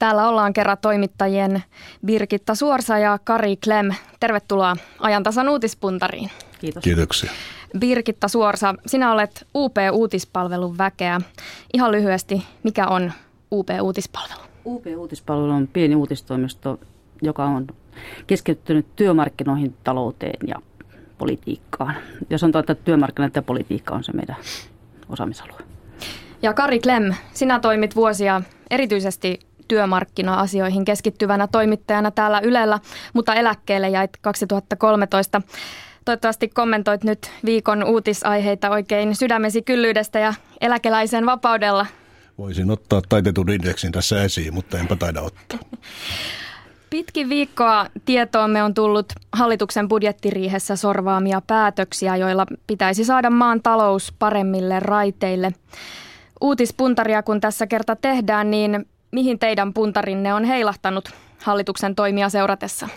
Täällä ollaan kerran toimittajien Birgitta Suorsa ja Kari Klem. Tervetuloa Ajantasan uutispuntariin. Kiitos. Kiitoksia. Birgitta Suorsa, sinä olet UP-uutispalvelun väkeä. Ihan lyhyesti, mikä on UP-uutispalvelu? UP-uutispalvelu on pieni uutistoimisto, joka on keskittynyt työmarkkinoihin, talouteen ja politiikkaan. Ja sanotaan, että työmarkkinat ja politiikka on se meidän osaamisalue. Ja Kari Klem, sinä toimit vuosia erityisesti työmarkkina-asioihin keskittyvänä toimittajana täällä Ylellä, mutta eläkkeelle jäit 2013. Toivottavasti kommentoit nyt viikon uutisaiheita oikein sydämesi kyllyydestä ja eläkeläisen vapaudella. Voisin ottaa taitetun indeksin tässä esiin, mutta enpä taida ottaa. Pitkin viikkoa tietoomme on tullut hallituksen budjettiriihessä sorvaamia päätöksiä, joilla pitäisi saada maan talous paremmille raiteille. Uutispuntaria kun tässä kerta tehdään, niin mihin teidän puntarinne on heilahtanut hallituksen toimia seuratessa?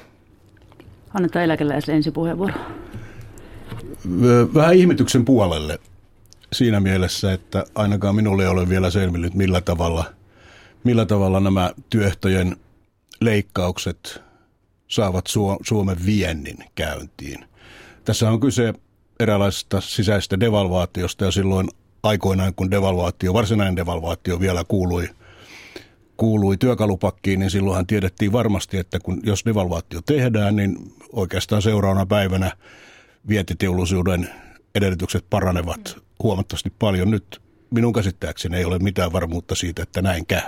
Annetaan eläkeläisille ensi puheenvuoro. Vähän ihmetyksen puolelle siinä mielessä, että ainakaan minulle ei ole vielä selvinnyt, millä tavalla nämä työehtojen leikkaukset saavat Suomen viennin käyntiin. Tässä on kyse eräänlaisesta sisäisestä devalvaatiosta, ja silloin aikoinaan, kun varsinainen devalvaatio vielä kuului työkalupakkiin, niin silloinhan tiedettiin varmasti, että jos devalvaatio tehdään, niin oikeastaan seuraavana päivänä vientiteollisuuden edellytykset paranevat huomattavasti paljon. Nyt minun käsittääkseni ei ole mitään varmuutta siitä, että näin käy.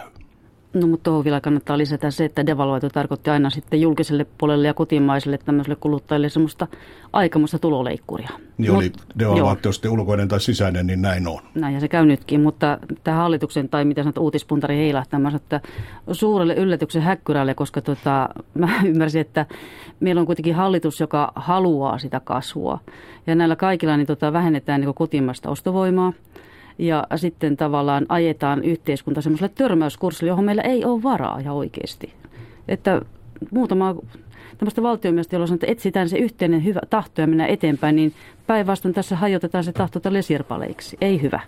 No, mutta tuohon vielä kannattaa lisätä se, että devalvaatio tarkoitti aina sitten julkiselle puolelle ja kotimaiselle tämmöiselle kuluttajille semmoista aikamoista tuloleikkuria. Niin oli devalvaatio sitten ulkoinen tai sisäinen, niin näin on. Näin ja se käy nytkin, mutta tämä hallituksen tai mitä sanot uutispuntari heilahtaa, mä sanon, että suurelle yllätyksen häkkyrälle, koska mä ymmärsin, että meillä on kuitenkin hallitus, joka haluaa sitä kasvua. Ja näillä kaikilla niin vähennetään niin kotimaista ostovoimaa. Ja sitten tavallaan ajetaan yhteiskunta semmoiselle törmäyskurssille, johon meillä ei ole varaa ja oikeasti. Että muutama tämmöistä valtiomiestä, jolla sanoo, että etsitään se yhteinen hyvä tahto ja mennään eteenpäin, niin päinvastoin tässä hajotetaan se tahto tälle sirpaleiksi. Ei hyvä.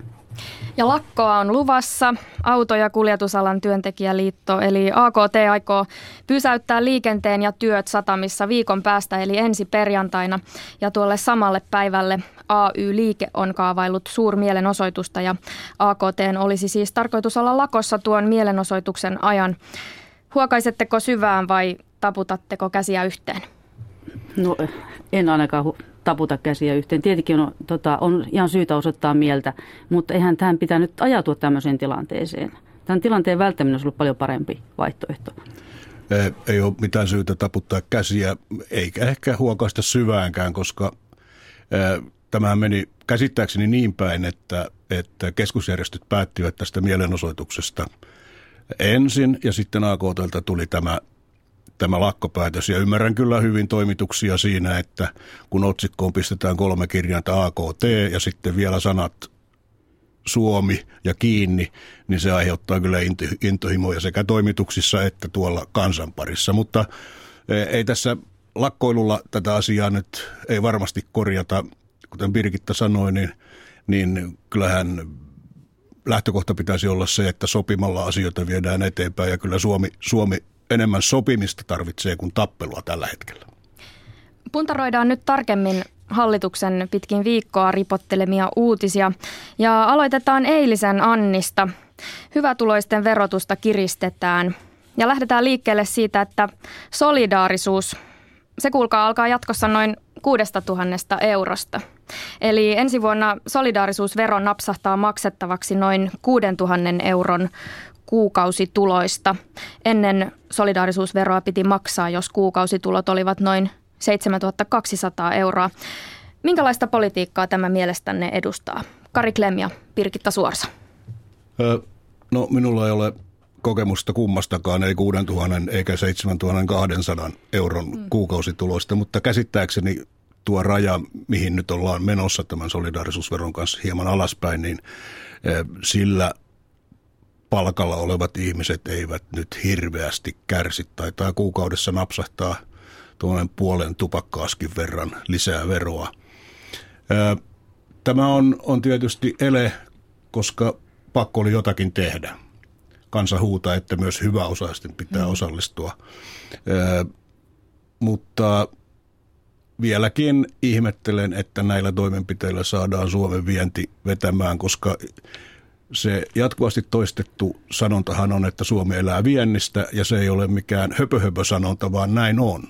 Ja lakkoa on luvassa. Auto- ja kuljetusalan työntekijäliitto eli AKT aikoo pysäyttää liikenteen ja työt satamissa viikon päästä eli ensi perjantaina. Ja tuolle samalle päivälle AY-liike on kaavaillut suurmielenosoitusta ja AKT:n olisi siis tarkoitus olla lakossa tuon mielenosoituksen ajan. Huokaisetteko syvään vai taputatteko käsiä yhteen? No en ainakaan taputa käsiä yhteen. Tietenkin on ihan syytä osoittaa mieltä, mutta eihän tähän pitää nyt ajautua tämmöiseen tilanteeseen. Tämän tilanteen välttäminen olisi ollut paljon parempi vaihtoehto. Ei ole mitään syytä taputtaa käsiä, eikä ehkä huokaista syväänkään, koska tämähän meni käsittääkseni niin päin, että keskusjärjestöt päättivät tästä mielenosoituksesta ensin ja sitten AKT:lta tuli tämä lakkopäätös. Ja ymmärrän kyllä hyvin toimituksia siinä, että kun otsikkoon pistetään 3 kirjainta AKT ja sitten vielä sanat Suomi ja kiinni, niin se aiheuttaa kyllä intohimoja sekä toimituksissa että tuolla kansanparissa. Mutta ei tässä lakkoilulla tätä asiaa nyt ei varmasti korjata. Kuten Birgitta sanoi, niin kyllähän lähtökohta pitäisi olla se, että sopimalla asioita viedään eteenpäin ja kyllä Suomi enemmän sopimista tarvitsee kuin tappelua tällä hetkellä. Puntaroidaan nyt tarkemmin hallituksen pitkin viikkoa ripottelemia uutisia ja aloitetaan eilisen annista. Hyvätuloisten verotusta kiristetään ja lähdetään liikkeelle siitä, että solidaarisuus, se kuulkaa alkaa jatkossa noin 6 000 eurosta. Eli ensi vuonna solidaarisuusvero napsahtaa maksettavaksi noin 6 000 euron kuukausituloista. Ennen solidaarisuusveroa piti maksaa, jos kuukausitulot olivat noin 7200 euroa. Minkälaista politiikkaa tämä mielestänne edustaa? Kari Klem ja Birgitta Suorsa. No minulla ei ole kokemusta kummastakaan, ei 6000 eikä 7200 euron kuukausituloista, mutta käsittääkseni tuo raja, mihin nyt ollaan menossa tämän solidaarisuusveron kanssa hieman alaspäin, niin sillä palkalla olevat ihmiset eivät nyt hirveästi kärsi. Taitaa kuukaudessa napsahtaa tuollainen 0,5 tupakkaaskin verran lisää veroa. Tämä on tietysti ele, koska pakko oli jotakin tehdä. kansa huutaa, että myös hyväosaisten pitää osallistua. Mutta vieläkin ihmettelen, että näillä toimenpiteillä saadaan Suomen vienti vetämään, koska se jatkuvasti toistettu sanontahan on, että Suomi elää viennistä, ja se ei ole mikään höpö-höpö-sanonta, vaan näin on.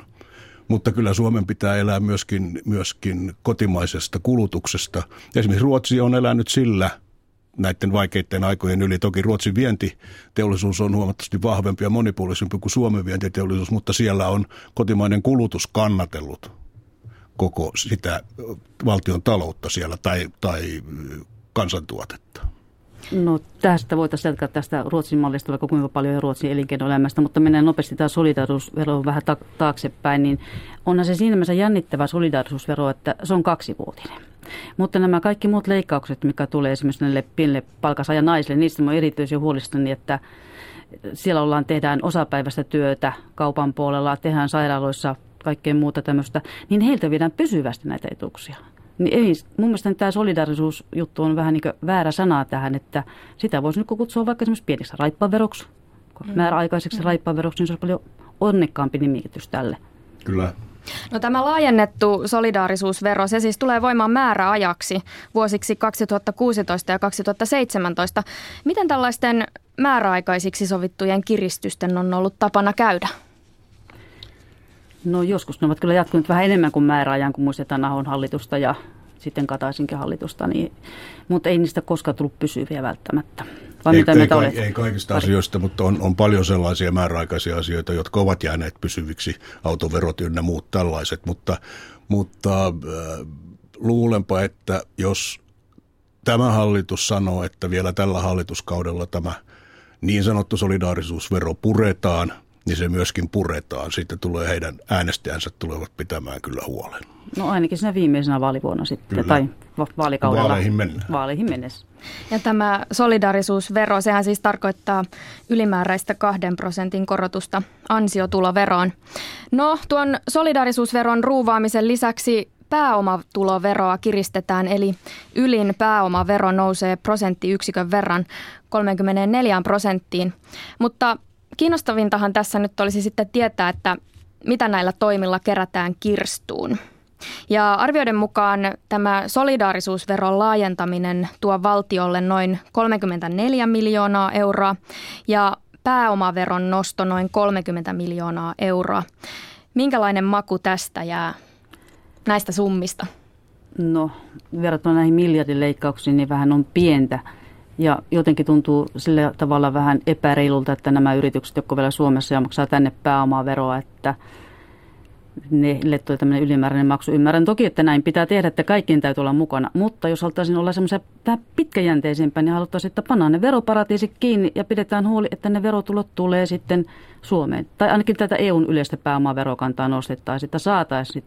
Mutta kyllä Suomen pitää elää myöskin kotimaisesta kulutuksesta. Esimerkiksi Ruotsi on elänyt sillä näiden vaikeiden aikojen yli. Toki Ruotsin vientiteollisuus on huomattavasti vahvempi ja monipuolisempi kuin Suomen vientiteollisuus, mutta siellä on kotimainen kulutus kannatellut koko sitä valtion taloutta siellä tai kansantuotetta. No tästä voitaisiin jatkaa tästä Ruotsin mallista vaikka kuinka paljon ja Ruotsin elinkeinoelämästä, mutta mennään nopeasti tämä solidaarisuusvero vähän taaksepäin, niin onhan se siinä mielessä jännittävä solidaarisuusvero, että se on 2-vuotinen. Mutta nämä kaikki muut leikkaukset, mikä tulee esimerkiksi näille pienille palkansaaja-naisille, niistä mä oon erityisen huolissani, että siellä tehdään osapäiväistä työtä kaupan puolella, tehdään sairaaloissa kaikkea muuta tämmöistä, niin heiltä viedään pysyvästi näitä etuuksia. Niin mun mielestä tämä solidaarisuusjuttu on vähän niin kuin väärä sana tähän, että sitä voisi nyt kutsua vaikka esimerkiksi pieneksi raippaveroksi, määräaikaiseksi raippaveroksi, niin se olisi paljon onnekkaampi nimitys tälle. Kyllä. No tämä laajennettu solidaarisuusvero, se siis tulee voimaan määräajaksi vuosiksi 2016 ja 2017. Miten tällaisten määräaikaisiksi sovittujen kiristysten on ollut tapana käydä? No joskus ne ovat kyllä jatkuneet vähän enemmän kuin määräajan, kun muistetaan Nahon hallitusta ja sitten Kataisinkin hallitusta, niin, mutta ei niistä koskaan tullut pysyviä välttämättä. Ei kaikista asioista, mutta on paljon sellaisia määräaikaisia asioita, jotka ovat jääneet pysyviksi, autoverot ynnä muut tällaiset, mutta luulenpa, että jos tämä hallitus sanoo, että vielä tällä hallituskaudella tämä niin sanottu solidaarisuusvero puretaan, niin se myöskin puretaan. Siitä tulee heidän äänestäjänsä tulevat pitämään kyllä huolen. No ainakin siinä viimeisenä vaalivuonna sitten, kyllä. Tai vaalikaudella. Vaaleihin mennessä. Ja tämä solidaarisuusvero, sehän siis tarkoittaa ylimääräistä 2% korotusta ansiotuloveroon. No tuon solidaarisuusveron ruuvaamisen lisäksi pääomatuloveroa kiristetään, eli ylin pääomavero nousee prosenttiyksikön verran 34%. Mutta kiinnostavintahan tässä nyt olisi sitten tietää, että mitä näillä toimilla kerätään kirstuun. Ja arvioiden mukaan tämä solidaarisuusveron laajentaminen tuo valtiolle noin 34 miljoonaa euroa ja pääomaveron nosto noin 30 miljoonaa euroa. Minkälainen maku tästä jää näistä summista? No verrattuna näihin miljardin leikkauksiin niin vähän on pientä. Ja jotenkin tuntuu sillä tavalla vähän epäreilulta, että nämä yritykset, jotka vielä Suomessa ja maksaa tänne pääomaa veroa, että niille tulee tämmöinen ylimääräinen maksu. Ymmärrän toki, että näin pitää tehdä, että kaikkien täytyy olla mukana. Mutta jos haluttaisiin olla semmoisia vähän pitkäjänteisempää, niin haluttaisiin, että pannaan ne veroparatiisit kiinni ja pidetään huoli, että ne verotulot tulee sitten Suomeen. Tai ainakin tätä EUn yleistä pääomaverokantaa nostettaisiin, että saataisiin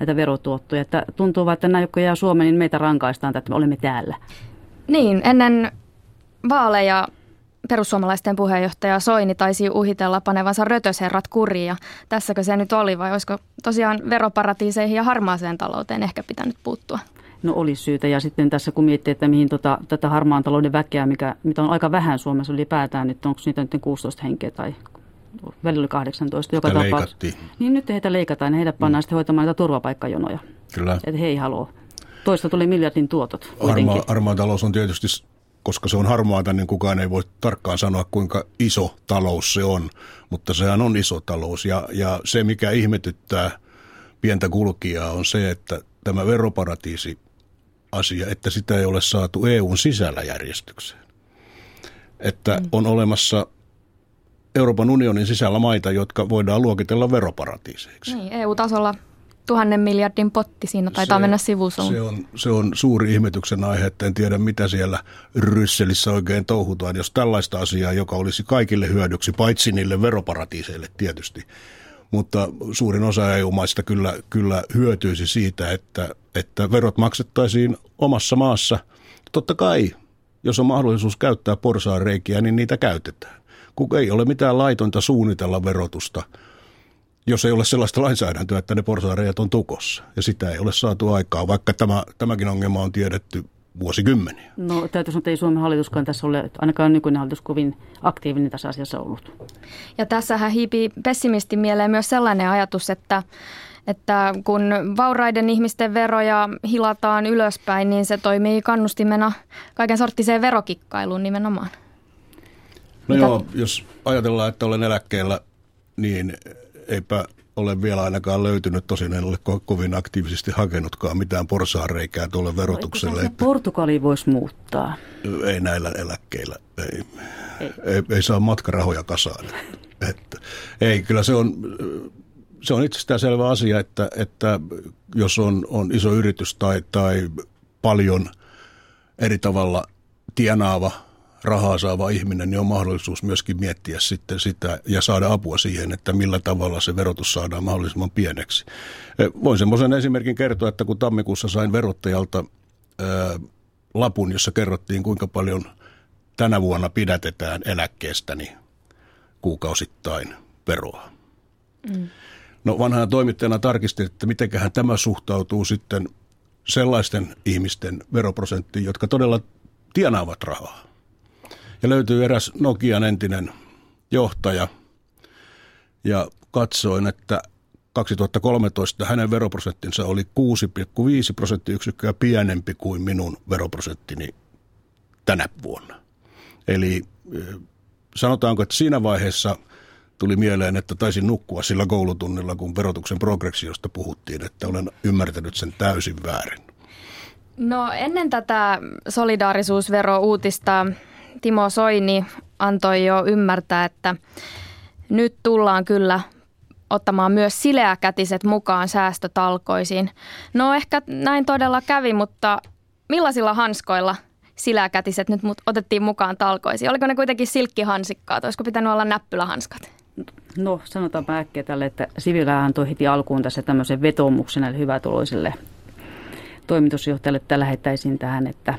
näitä verotuottoja. Että tuntuu vaan, että nämä, jotka jää Suomeen, niin meitä rankaistaan, että me olemme täällä. Niin, ennen vaaleja perussuomalaisten puheenjohtaja Soini taisi uhitella panevansa rötösherrat kuriin, ja tässäkö se nyt oli, vai olisiko tosiaan veroparatiiseihin ja harmaaseen talouteen ehkä pitänyt puuttua? No olisi syytä, ja sitten tässä kun miettii, että mihin tätä harmaan talouden väkeä, mitä on aika vähän Suomessa ylipäätään, että onko niitä nyt 16 henkeä tai välillä oli 18 joka tapauksessa. Niin nyt heitä leikataan ja heidät pannaan sitten hoitamaan niitä turvapaikkajonoja, kyllä. Että he ei halua. Toista tuli miljardin tuotot. Harmaa talous on tietysti, koska se on harmaata, niin kukaan ei voi tarkkaan sanoa, kuinka iso talous se on. Mutta sehän on iso talous. Ja se, mikä ihmetyttää pientä kulkijaa, on se, että tämä veroparatiisi-asia, että sitä ei ole saatu EUn sisällä järjestykseen. Että on olemassa Euroopan unionin sisällä maita, jotka voidaan luokitella veroparatiiseiksi. Niin, EU-tasolla 1000 miljardin potti siinä taitaa mennä sivusuun. Se on suuri ihmetyksen aihe, että en tiedä mitä siellä Rysselissä oikein touhutaan, jos tällaista asiaa, joka olisi kaikille hyödyksi, paitsi niille veroparatiiseille tietysti. Mutta suurin osa EU-maista kyllä hyötyisi siitä, että verot maksettaisiin omassa maassa. Totta kai, jos on mahdollisuus käyttää porsaanreikiä, niin niitä käytetään. Kun ei ole mitään laitonta suunnitella verotusta, jos ei ole sellaista lainsäädäntöä, että ne porsaanreiät on tukossa. Ja sitä ei ole saatu aikaa, vaikka tämäkin ongelma on tiedetty vuosikymmeniä. No täytyy sanoa, että ei Suomen hallituskaan tässä ole, ainakaan nykyinen hallitus kovin aktiivinen tässä asiassa ollut. Ja tässähän hiipii pessimistin mieleen myös sellainen ajatus, että kun vauraiden ihmisten veroja hilataan ylöspäin, niin se toimii kannustimena kaiken sorttiseen verokikkailuun nimenomaan. No joo, jos ajatellaan, että olen eläkkeellä, niin eipä ole vielä ainakaan löytynyt, tosin en ole kovin aktiivisesti hakenutkaan mitään porsaanreikää tuolle verotukselle. No, Portugali voisi muuttaa. Ei näillä eläkkeillä. Ei saa matkarahoja kasaan. Ei, kyllä se on itsestäänselvä asia, että jos on iso yritys tai paljon eri tavalla tienaava, rahaa saava ihminen, niin on mahdollisuus myöskin miettiä sitten sitä ja saada apua siihen, että millä tavalla se verotus saadaan mahdollisimman pieneksi. Voin semmoisen esimerkin kertoa, että kun tammikuussa sain verottajalta lapun, jossa kerrottiin, kuinka paljon tänä vuonna pidätetään eläkkeestäni kuukausittain veroa. Mm. No vanhana toimittajana tarkistin, että mitenköhän tämä suhtautuu sitten sellaisten ihmisten veroprosenttiin, jotka todella tienaavat rahaa. Ja löytyy eräs Nokian entinen johtaja ja katsoin, että 2013 hänen veroprosenttinsa oli 6,5% pienempi kuin minun veroprosenttini tänä vuonna. Eli sanotaanko, että siinä vaiheessa tuli mieleen, että taisin nukkua sillä koulutunnilla, kun verotuksen progressiosta puhuttiin, että olen ymmärtänyt sen täysin väärin. No ennen tätä solidaarisuusvero-uutista Timo Soini antoi jo ymmärtää, että nyt tullaan kyllä ottamaan myös sileäkätiset mukaan säästötalkoisiin. No ehkä näin todella kävi, mutta millaisilla hanskoilla sileäkätiset nyt otettiin mukaan talkoisiin? Oliko ne kuitenkin silkkihansikkaat? Olisiko pitänyt olla näppylähanskat? No sanotaanpa äkkiä tälle, että Sivilä antoi heti alkuun tässä tämmöisen vetoomuksen näille hyvätuloisille toimitusjohtajalle, että lähettäisiin tähän, että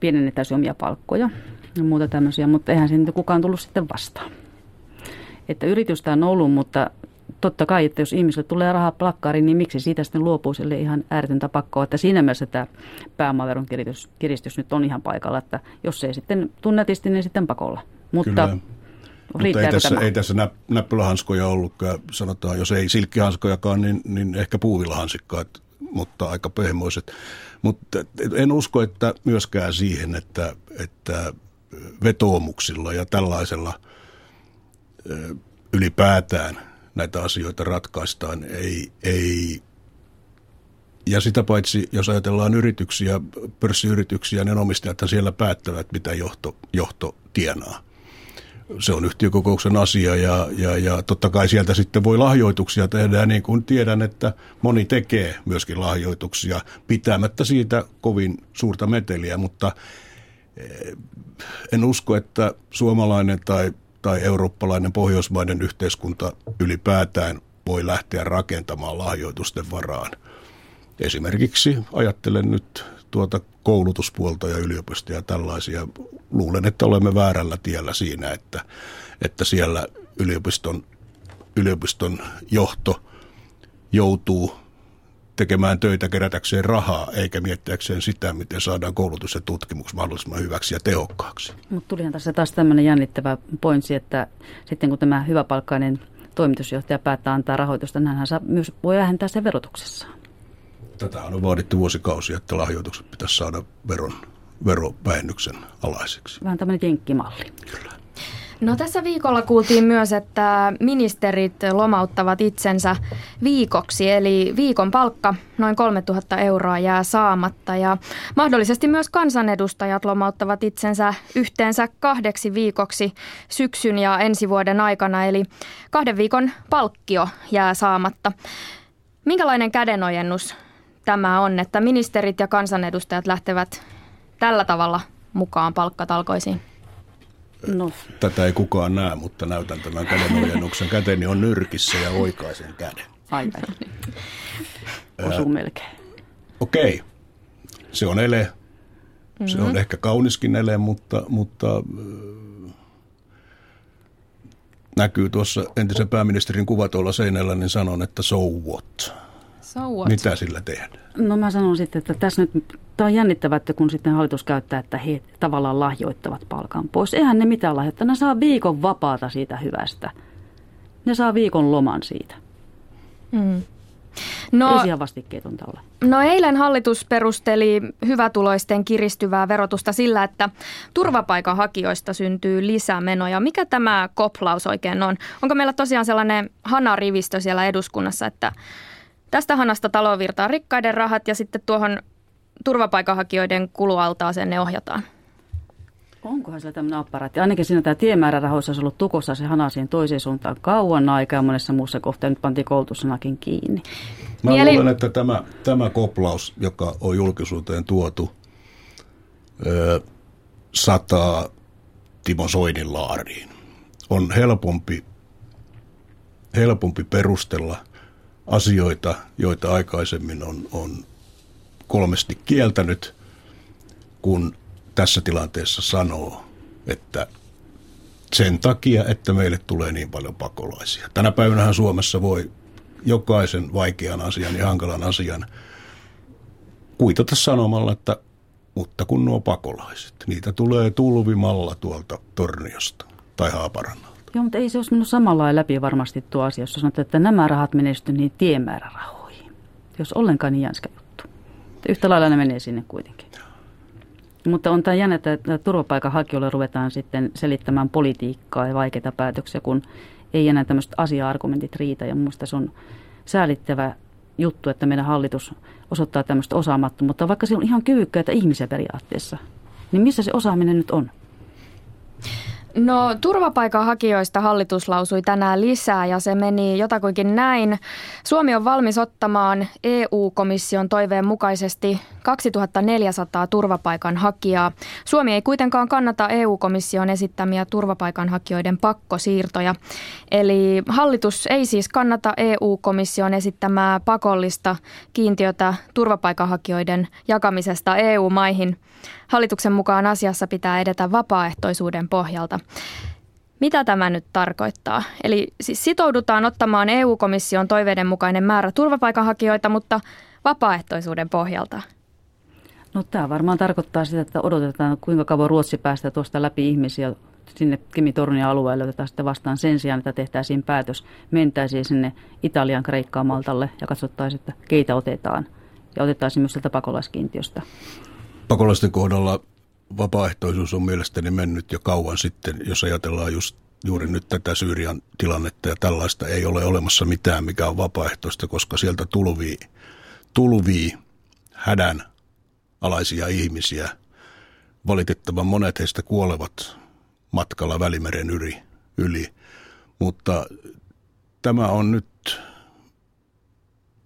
pienennettäisiin omia palkkoja. Ja muuta tämmöisiä, mutta eihän se nyt kukaan tullut sitten vastaan. Että yritystä on ollut, mutta totta kai, että jos ihmiselle tulee rahaa plakkariin, niin miksi siitä sitten luopuisi, eli ihan ääretöntä pakkoa. Että siinä mielessä tämä pääomaveron kiristys nyt on ihan paikalla, että jos ei sitten tunnetisti, niin sitten pakolla. Mutta ei tässä näppylähanskoja ollutkaan, sanotaan, jos ei silkkihanskojakaan, niin ehkä puuvillahansikkaat, mutta aika pehmoiset. Mutta en usko, että myöskään siihen, että vetoomuksilla ja tällaisella ylipäätään näitä asioita ratkaistaan. Ei. Ja sitä paitsi, jos ajatellaan yrityksiä, pörssiyrityksiä, niin omistajathan siellä päättävät, mitä johto tienaa. Se on yhtiökokouksen asia ja totta kai sieltä sitten voi lahjoituksia tehdä, niin kuin tiedän, että moni tekee myöskin lahjoituksia pitämättä siitä kovin suurta meteliä, mutta en usko, että suomalainen tai eurooppalainen pohjoismainen yhteiskunta ylipäätään voi lähteä rakentamaan lahjoitusten varaan. Esimerkiksi ajattelen nyt tuota koulutuspuolta ja yliopistoja ja tällaisia. Luulen, että olemme väärällä tiellä siinä, että siellä yliopiston johto joutuu tekemään töitä kerätäkseen rahaa, eikä miettiäkseen sitä, miten saadaan koulutus ja tutkimus mahdollisimman hyväksi ja tehokkaaksi. Mutta tulihan tässä taas tämmöinen jännittävä pointsi, että sitten kun tämä hyväpalkkainen toimitusjohtaja päättää antaa rahoitusta, niin hän myös voi vähentää sen verotuksessaan. Tätä on vaadittu vuosikausia, että lahjoitukset pitäisi saada verovähennyksen alaiseksi. Vähän tämmöinen jenkkimalli. Kyllä. No tässä viikolla kuultiin myös, että ministerit lomauttavat itsensä viikoksi, eli viikon palkka noin 3 000 euroa jää saamatta ja mahdollisesti myös kansanedustajat lomauttavat itsensä yhteensä 2 viikoksi syksyn ja ensi vuoden aikana, eli 2 viikon palkkio jää saamatta. Minkälainen kädenojennus tämä on, että ministerit ja kansanedustajat lähtevät tällä tavalla mukaan palkkatalkoisiin? No. Tätä ei kukaan näe, mutta näytän tämän kädenojennuksen. Käteni on nyrkissä ja oikaisen käden. Aivan. Osuu melkein. Okei. Se on ele. Mm-hmm. Se on ehkä kauniskin ele, mutta näkyy tuossa entisen pääministerin kuva tuolla seinällä, niin sanon, että so what? sauvat. Mitä sillä tehdään? No mä sanon sitten, että tässä nyt, tämä on jännittävää, että kun sitten hallitus käyttää, että he tavallaan lahjoittavat palkan pois. Eihän ne mitään lahjoittaa, ne saa viikon vapaata siitä hyvästä. Ne saa viikon loman siitä. Mm. No, eilen hallitus perusteli hyvätuloisten kiristyvää verotusta sillä, että turvapaikanhakijoista syntyy lisämenoja. Mikä tämä koplaus oikein on? Onko meillä tosiaan sellainen Hanna Rivisto siellä eduskunnassa, että tästä hanasta taloon virtaa rikkaiden rahat ja sitten tuohon turvapaikanhakijoiden kulualtaaseen ne ohjataan? Onkohan siellä tämmöinen apparaatti? Ainakin siinä tämä tiemäärärahoissa olisi ollut tukossa se hana siihen toiseen suuntaan kauan aikaa ja monessa muussa kohtaa. Nyt pantiin koulutussanakin kiinni. Mä luulen, että tämä koplaus, joka on julkisuuteen tuotu, sataa Timo Soinin laariin. On helpompi perustella asioita, joita aikaisemmin on kolmesti kieltänyt, kun tässä tilanteessa sanoo, että sen takia, että meille tulee niin paljon pakolaisia. Tänä päivänähän Suomessa voi jokaisen vaikean asian ja hankalan asian kuitata sanomalla, että mutta kun nuo pakolaiset, niitä tulee tulvimalla tuolta Torniosta tai Haaparannalta. Joo, mutta ei se olisi mennyt samanlailla läpi varmasti tuo asia, jos sanotaan, että nämä rahat menestyvät niin tiemäärärahoihin. Jos ollenkaan niin jänskä juttu. Yhtä lailla ne menee sinne kuitenkin. Mutta on tämä jännä, että turvapaikanhakijoille ruvetaan sitten selittämään politiikkaa ja vaikeita päätöksiä, kun ei enää tämmöiset asia-argumentit riitä. Ja mun mielestä se on säälittävä juttu, että meidän hallitus osoittaa tämmöistä osaamattomuutta, vaikka siellä on ihan kyvykkäitä ihmisiä periaatteessa. Niin missä se osaaminen nyt on? No turvapaikanhakijoista hallitus lausui tänään lisää ja se meni jotakuinkin näin. Suomi on valmis ottamaan EU-komission toiveen mukaisesti 2400 turvapaikanhakijaa. Suomi ei kuitenkaan kannata EU-komission esittämiä turvapaikanhakijoiden pakkosiirtoja. Eli hallitus ei siis kannata EU-komission esittämää pakollista kiintiötä turvapaikanhakijoiden jakamisesta EU-maihin. Hallituksen mukaan asiassa pitää edetä vapaaehtoisuuden pohjalta. Mitä tämä nyt tarkoittaa? Eli siis sitoudutaan ottamaan EU-komission toiveiden mukainen määrä turvapaikanhakijoita, mutta vapaaehtoisuuden pohjalta. No tämä varmaan tarkoittaa sitä, että odotetaan kuinka kauan Ruotsi päästää tuosta läpi ihmisiä sinne Kemi-Tornion alueelle, otetaan sitten vastaan sen sijaan, että tehtäisiin päätös. Mentäisiin sinne Italian, Kreikkaan, Maltalle ja katsottaisiin, että keitä otetaan ja otettaisiin myös sieltä pakolaiskiintiöstä. Pakolaisten kohdalla vapaaehtoisuus on mielestäni mennyt jo kauan sitten, jos ajatellaan juuri nyt tätä Syyrian tilannetta ja tällaista ei ole olemassa mitään, mikä on vapaaehtoista, koska sieltä tulvii hädän alaisia ihmisiä. Valitettavan monet heistä kuolevat matkalla Välimeren yli, mutta tämä on nyt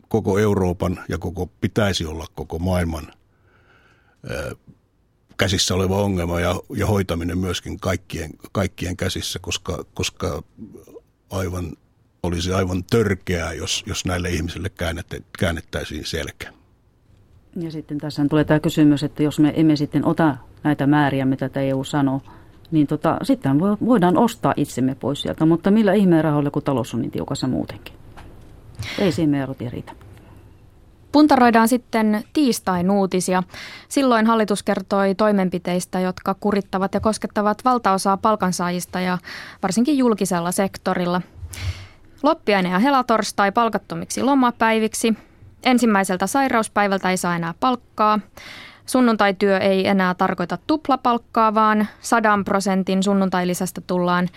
koko Euroopan ja pitäisi olla koko maailman käsissä oleva ongelma ja hoitaminen myöskin kaikkien käsissä, koska olisi aivan törkeää, jos näille ihmisille käännettäisiin selkä. Ja sitten tässä tulee tämä kysymys, että jos me emme sitten ota näitä määriä, mitä tämä EU sanoo, niin sitten voidaan ostaa itsemme pois sieltä, mutta millä ihmeen rahoilla, kun talous on niin tiukassa muutenkin. Ei siinä me erot riitä. Puntaroidaan sitten tiistain uutisia. Silloin hallitus kertoi toimenpiteistä, jotka kurittavat ja koskettavat valtaosaa palkansaajista ja varsinkin julkisella sektorilla. Loppiainen ja helatorstai palkattomiksi lomapäiviksi. Ensimmäiseltä sairauspäivältä ei saa enää palkkaa. Sunnuntaityö ei enää tarkoita tuplapalkkaa, vaan 100% sunnuntailisästä tullaan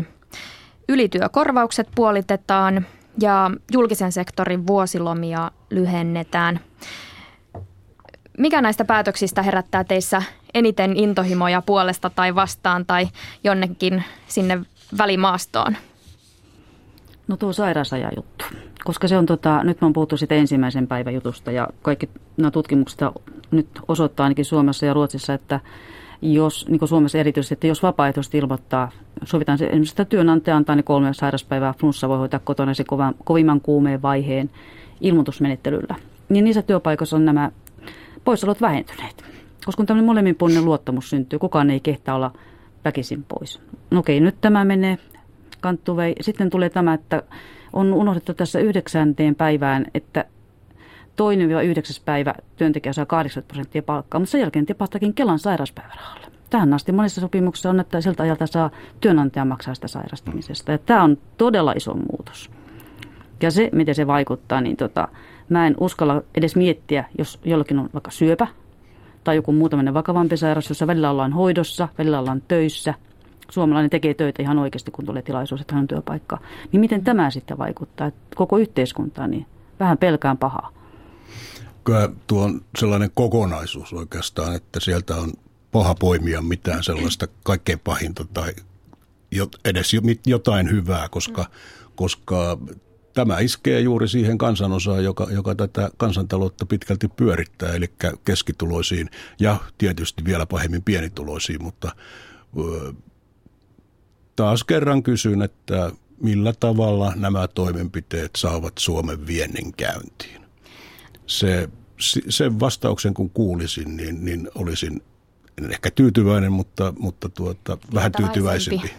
75%. Ylityökorvaukset puolitetaan. Ja julkisen sektorin vuosilomia lyhennetään. Mikä näistä päätöksistä herättää teissä eniten intohimoja puolesta tai vastaan tai jonnekin sinne välimaastoon? No tuo sairausajajuttu, koska se on nyt me on puhuttu siitä ensimmäisen päivän jutusta ja kaikki nämä tutkimukset nyt osoittaa ainakin Suomessa ja Ruotsissa, että jos, niin kuin Suomessa erityisesti, että jos vapaaehtoisesti ilmoittaa, sovitaan se, esimerkiksi sitä työnantaja antaa ne 3 sairaspäivää, flunssa voi hoitaa kotona se kovimman kuumeen vaiheen ilmoitusmenettelyllä. Niin niissä työpaikoissa on nämä poissaolot vähentyneet, koska kun tämmöinen molemminpuolinen luottamus syntyy, kukaan ei kehtaa olla väkisin pois. No okei, nyt tämä menee, kanttu vei. Sitten tulee tämä, että on unohdettu tässä 9. päivään, että 2.–9. päivä työntekijä saa 80% palkkaa, mutta sen jälkeen tipahtaakin Kelan sairauspäivärahalle. Tähän asti monissa sopimuksissa on, että siltä ajalta saa työnantaja maksaa sitä sairastamisesta. Ja tämä on todella iso muutos. Ja se, miten se vaikuttaa, niin mä en uskalla edes miettiä, jos jollakin on vaikka syöpä tai joku muu tämmöinen vakavampi sairaus, jossa välillä ollaan hoidossa, välillä ollaan töissä. Suomalainen tekee töitä ihan oikeasti, kun tulee tilaisuus, että hän on työpaikka. Niin miten tämä sitten vaikuttaa? Et koko yhteiskuntaa, niin vähän pelkään pahaa. Kyllä tuo on sellainen kokonaisuus oikeastaan, että sieltä on paha poimia mitään sellaista kaikkein pahinta tai edes jotain hyvää, koska tämä iskee juuri siihen kansanosaan, joka tätä kansantaloutta pitkälti pyörittää, eli keskituloisiin ja tietysti vielä pahemmin pienituloisiin, mutta taas kerran kysyn, että millä tavalla nämä toimenpiteet saavat Suomen viennin käyntiin. Sen vastauksen kun kuulisin, niin olisin ehkä tyytyväinen, mutta vähän tyytyväisempi.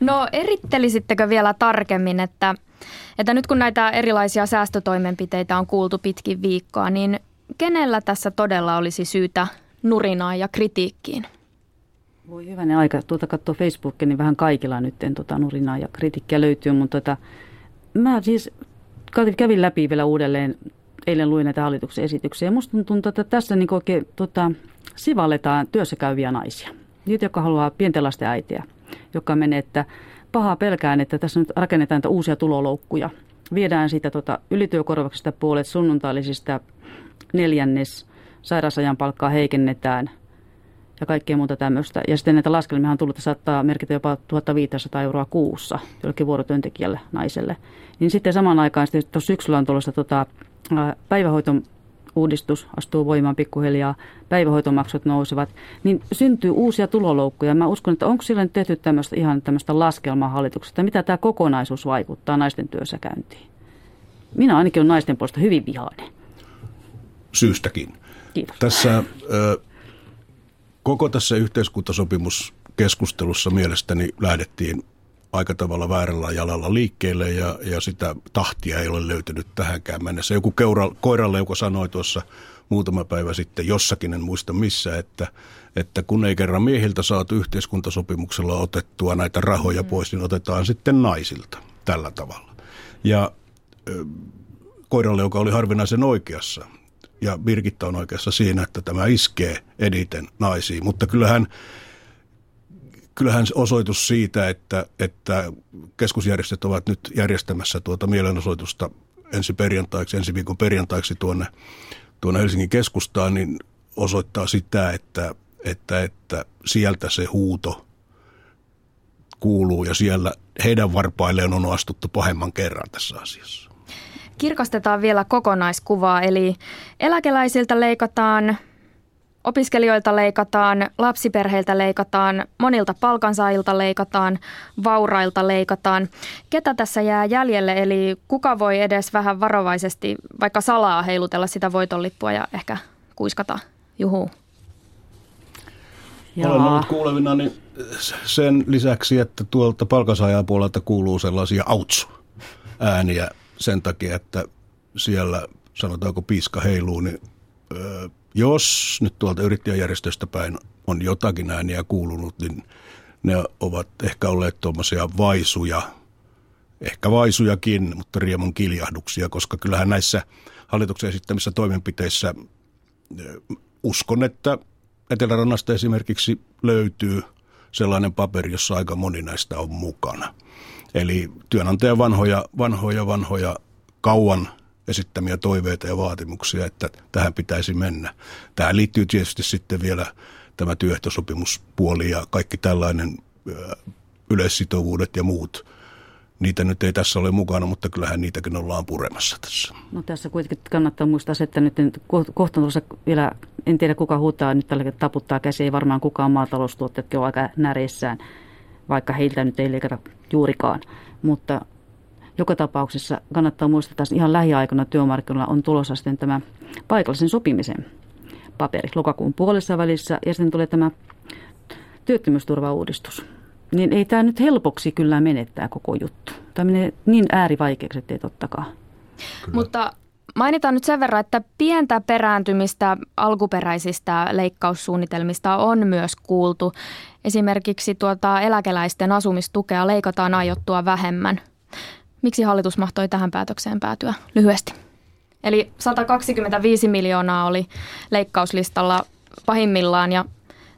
No erittelisittekö vielä tarkemmin, että nyt kun näitä erilaisia säästötoimenpiteitä on kuultu pitkin viikkoa, niin kenellä tässä todella olisi syytä nurinaan ja kritiikkiin? Voi hyvänen aika. Katsoo Facebookia, niin vähän kaikilla nyt nurinaa ja kritiikkiä löytyy, mutta mä siis kävin läpi vielä uudelleen. Eilen luin näitä hallituksen esityksiä. Minusta tuntuu, että tässä niin oikein sivalletaan työssäkäyviä naisia. Niitä, jotka haluaa pienten lasten äitiä, joka menee, että pahaa pelkään, että tässä nyt rakennetaan niitä uusia tuloloukkuja. Viedään siitä ylityökorvauksista puolet, sunnuntaillisista 1/4, sairausajan palkkaa heikennetään ja kaikkea muuta tämmöistä. Ja sitten näitä laskelmia on tullut, että saattaa merkitä jopa 1 500 € kuussa jollekin vuorotyöntekijälle naiselle. Niin sitten samaan aikaan sitten syksyllä on tuollaista päivähoiton uudistus astuu voimaan pikkuhiljaa, päivähoitomaksut nousevat, niin syntyy uusia tuloloukkuja. Mä uskon, että onko sillä nyt tehty tämmöistä laskelmaa hallituksesta, mitä tämä kokonaisuus vaikuttaa naisten työssäkäyntiin. Minä ainakin olen naisten puolesta hyvin vihainen. Syystäkin. Kiitos. Koko tässä yhteiskuntasopimuskeskustelussa mielestäni lähdettiin aika tavalla väärällä jalalla liikkeelle ja sitä tahtia ei ole löytynyt tähänkään mennessä. Joku koiralle, joka sanoi tuossa muutama päivä sitten jossakin, en muista missä, että kun ei kerran miehiltä saatu yhteiskuntasopimuksella otettua näitä rahoja pois, niin otetaan sitten naisilta tällä tavalla. Ja koiralle, joka oli harvinaisen oikeassa, ja Birgitta on oikeassa siinä, että tämä iskee eniten naisiin, mutta kyllähän osoitus siitä, että keskusjärjestöt ovat nyt järjestämässä mielenosoitusta ensi viikon perjantaiksi tuonne Helsingin keskustaan, niin osoittaa sitä, että sieltä se huuto kuuluu ja siellä heidän varpailleen on astuttu pahemman kerran tässä asiassa. Kirkastetaan vielä kokonaiskuvaa, eli eläkeläisiltä leikataan, opiskelijoilta leikataan, lapsiperheiltä leikataan, monilta palkansaajilta leikataan, vaurailta leikataan. Ketä tässä jää jäljelle, eli kuka voi edes vähän varovaisesti vaikka salaa heilutella sitä voitonlippua ja ehkä kuiskata juhuu? Olen ollut kuulevina niin sen lisäksi, että tuolta palkansaajan puolelta kuuluu sellaisia outs-ääniä sen takia, että siellä sanotaanko piiska heiluu, niin jos nyt tuolta yrittäjäjärjestöstä päin on jotakin ääniä kuulunut, niin ne ovat ehkä olleet tuommoisia vaisuja, ehkä vaisujakin, mutta riemun kiljahduksia, koska kyllähän näissä hallituksen esittämissä toimenpiteissä uskon, että Etelärannasta esimerkiksi löytyy sellainen paperi, jossa aika moni näistä on mukana. Eli työnantajan vanhoja kauan esittämiä toiveita ja vaatimuksia, että tähän pitäisi mennä. Tähän liittyy tietysti sitten vielä tämä työehtosopimuspuoli ja kaikki tällainen yleissitovuudet ja muut. Niitä nyt ei tässä ole mukana, mutta kyllähän niitäkin ollaan puremassa tässä. No tässä kuitenkin kannattaa muistaa se, että nyt kohta vielä, en tiedä kuka huutaa, nyt tällä taputtaa käsi, ei varmaan kukaan maataloustuottajatkin ole aika näreissään, vaikka heiltä nyt ei leikata juurikaan, mutta joka tapauksessa kannattaa muistaa, että ihan lähiaikoina työmarkkinoilla on tulossa sitten tämä paikallisen sopimisen paperi lokakuun puolessa välissä ja sitten tulee tämä työttömyysturvauudistus. niin ei tämä nyt helpoksi kyllä menettää koko juttu. Tämä menee niin äärivaikeaksi, ettei tottakaan. Kyllä. Mutta mainitaan nyt sen verran, että pientä perääntymistä alkuperäisistä leikkaussuunnitelmista on myös kuultu. Esimerkiksi eläkeläisten asumistukea leikataan aiottua vähemmän. Miksi hallitus mahtoi tähän päätökseen päätyä lyhyesti? Eli 125 miljoonaa oli leikkauslistalla pahimmillaan ja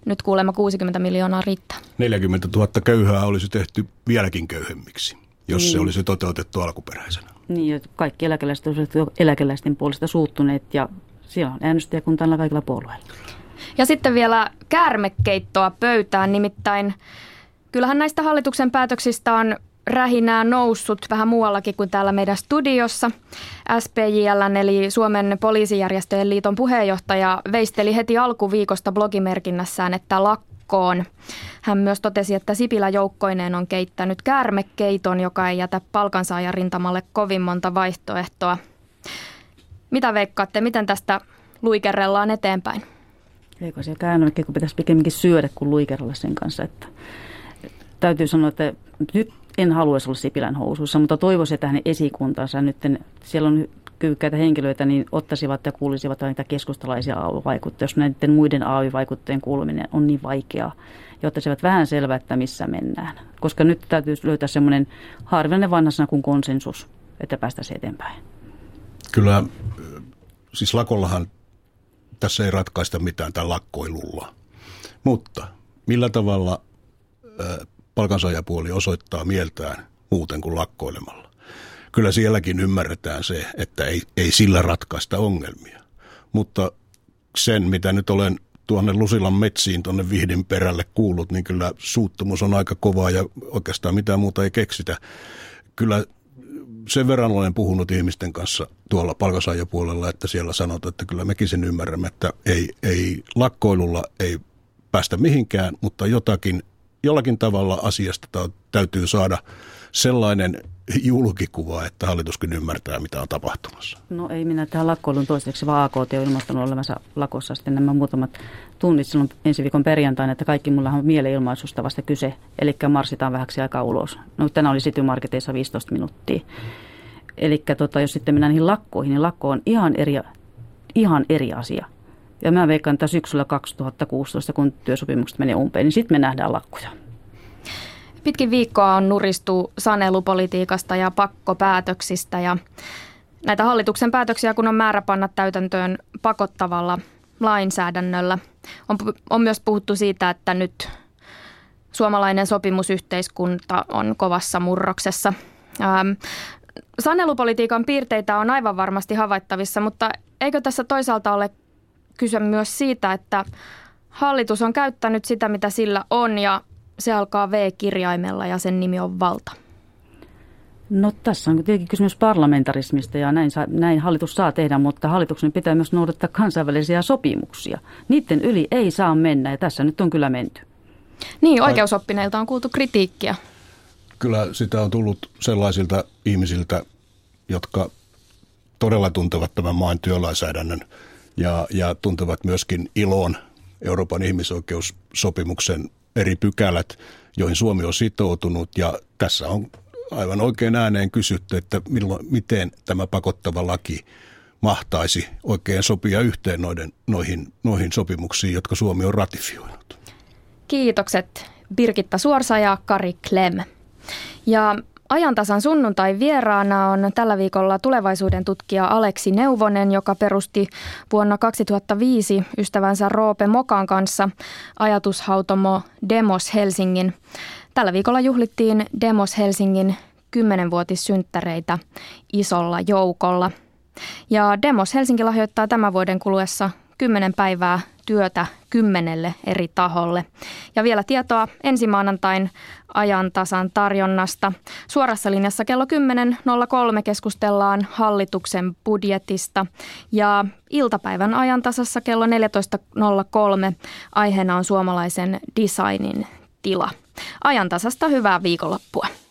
nyt kuulemma 60 miljoonaa riittää. 40 000 köyhää olisi tehty vieläkin köyhemmiksi, jos niin. Se olisi toteutettu alkuperäisenä. Niin, kaikki eläkeläiset olisivat eläkeläisten puolesta suuttuneet ja siellä on äänestäjäkuntaa kaikilla puolueilla. Ja sitten vielä käärmekeittoa pöytään, nimittäin kyllähän näistä hallituksen päätöksistä on rähinää noussut vähän muuallakin kuin täällä meidän studiossa. SPJL:n eli Suomen poliisijärjestöjen liiton puheenjohtaja veisteli heti alkuviikosta blogimerkinnässään, että lakkoon. Hän myös totesi, että Sipilä joukkoineen on keittänyt käärmekeiton, joka ei jätä palkansaajan rintamalle kovin monta vaihtoehtoa. Mitä veikkaatte, miten tästä luikerrellaan eteenpäin? Eikö se käärmekkeikko pitäisi pikemminkin syödä kuin luikerrella sen kanssa. Että täytyy sanoa, että nyt en haluaisi olla Sipilän housuissa, mutta toivoisin, että hänen esikuntansa nyt, siellä on kyykkäitä henkilöitä, niin ottaisivat ja kuulisivat niitä keskustalaisia AY-vaikuttajia, jos näiden muiden AY-vaikuttajien kuuluminen on niin vaikeaa, ja ottaisivat vähän selvää, että missä mennään. Koska nyt täytyy löytää semmoinen harvinainen vanhaisena kuin konsensus, että päästäisiin eteenpäin. Kyllä, siis lakollahan tässä ei ratkaista mitään tämän lakkoilulla, mutta millä tavalla palkansaajapuoli osoittaa mieltään muuten kuin lakkoilemalla. Kyllä sielläkin ymmärretään se, että ei sillä ratkaista ongelmia. Mutta sen, mitä nyt olen tuonne Lusilan metsiin, tuonne Vihdin perälle kuullut, niin kyllä suuttumus on aika kovaa ja oikeastaan mitään muuta ei keksitä. Kyllä sen verran olen puhunut ihmisten kanssa tuolla palkansaajapuolella, että siellä sanotaan, että kyllä mekin sen ymmärrämme, että ei lakkoilulla ei päästä mihinkään, mutta jollakin tavalla asiasta täytyy saada sellainen julkikuva, että hallituskin ymmärtää, mitä on tapahtumassa. No ei minä tähän lakkoilun toiseksi, vaan AKT on ilmoittanut olevansa lakossa sitten nämä muutamat tunnit silloin ensi viikon perjantaina, että kaikki mullahan on mielenilmaisusta vasta kyse, eli marssitaan vähäksi aikaa ulos. No tänään oli City-marketeissa 15 minuuttia. Eli jos sitten mennään niihin lakkoihin, niin lakko on ihan eri asia. Ja mä veikkaan, että syksyllä 2016, kun työsopimukset menee umpeen, niin sitten me nähdään lakkoja. Pitkin viikkoa on nuristu sanelupolitiikasta ja pakkopäätöksistä. Ja näitä hallituksen päätöksiä, kun on määrä panna täytäntöön pakottavalla lainsäädännöllä. On myös puhuttu siitä, että nyt suomalainen sopimusyhteiskunta on kovassa murroksessa. Sanelupolitiikan piirteitä on aivan varmasti havaittavissa, mutta eikö tässä toisaalta ole kyse myös siitä, että hallitus on käyttänyt sitä, mitä sillä on, ja se alkaa V-kirjaimella ja sen nimi on valta. No tässä on tietenkin kysymys parlamentarismista ja näin hallitus saa tehdä, mutta hallituksen pitää myös noudattaa kansainvälisiä sopimuksia. Niiden yli ei saa mennä ja tässä nyt on kyllä menty. Niin, oikeusoppineilta on kuultu kritiikkiä. Kyllä sitä on tullut sellaisilta ihmisiltä, jotka todella tuntevat tämän maan työlainsäädännön. Ja tuntevat myöskin ILOn, Euroopan ihmisoikeussopimuksen eri pykälät, joihin Suomi on sitoutunut. Ja tässä on aivan oikein ääneen kysytty, että miten tämä pakottava laki mahtaisi oikein sopia yhteen noihin sopimuksiin, jotka Suomi on ratifioinut. Kiitokset Birgitta Suorsa ja Kari Klem. Ja Ajantasan sunnuntai vieraana on tällä viikolla tulevaisuuden tutkija Aleksi Neuvonen, joka perusti vuonna 2005 ystävänsä Roope Mokan kanssa ajatushautomo Demos Helsingin. Tällä viikolla juhlittiin Demos Helsingin 10-vuotissynttäreitä isolla joukolla. Ja Demos Helsinki lahjoittaa tämän vuoden kuluessa 10 päivää työtä 10 eri taholle. Ja vielä tietoa ensi maanantain Ajantasan tarjonnasta. Suorassa linjassa kello 10.03 keskustellaan hallituksen budjetista. Ja iltapäivän Ajantasassa kello 14.03 aiheena on suomalaisen designin tila. Ajantasasta hyvää viikonloppua.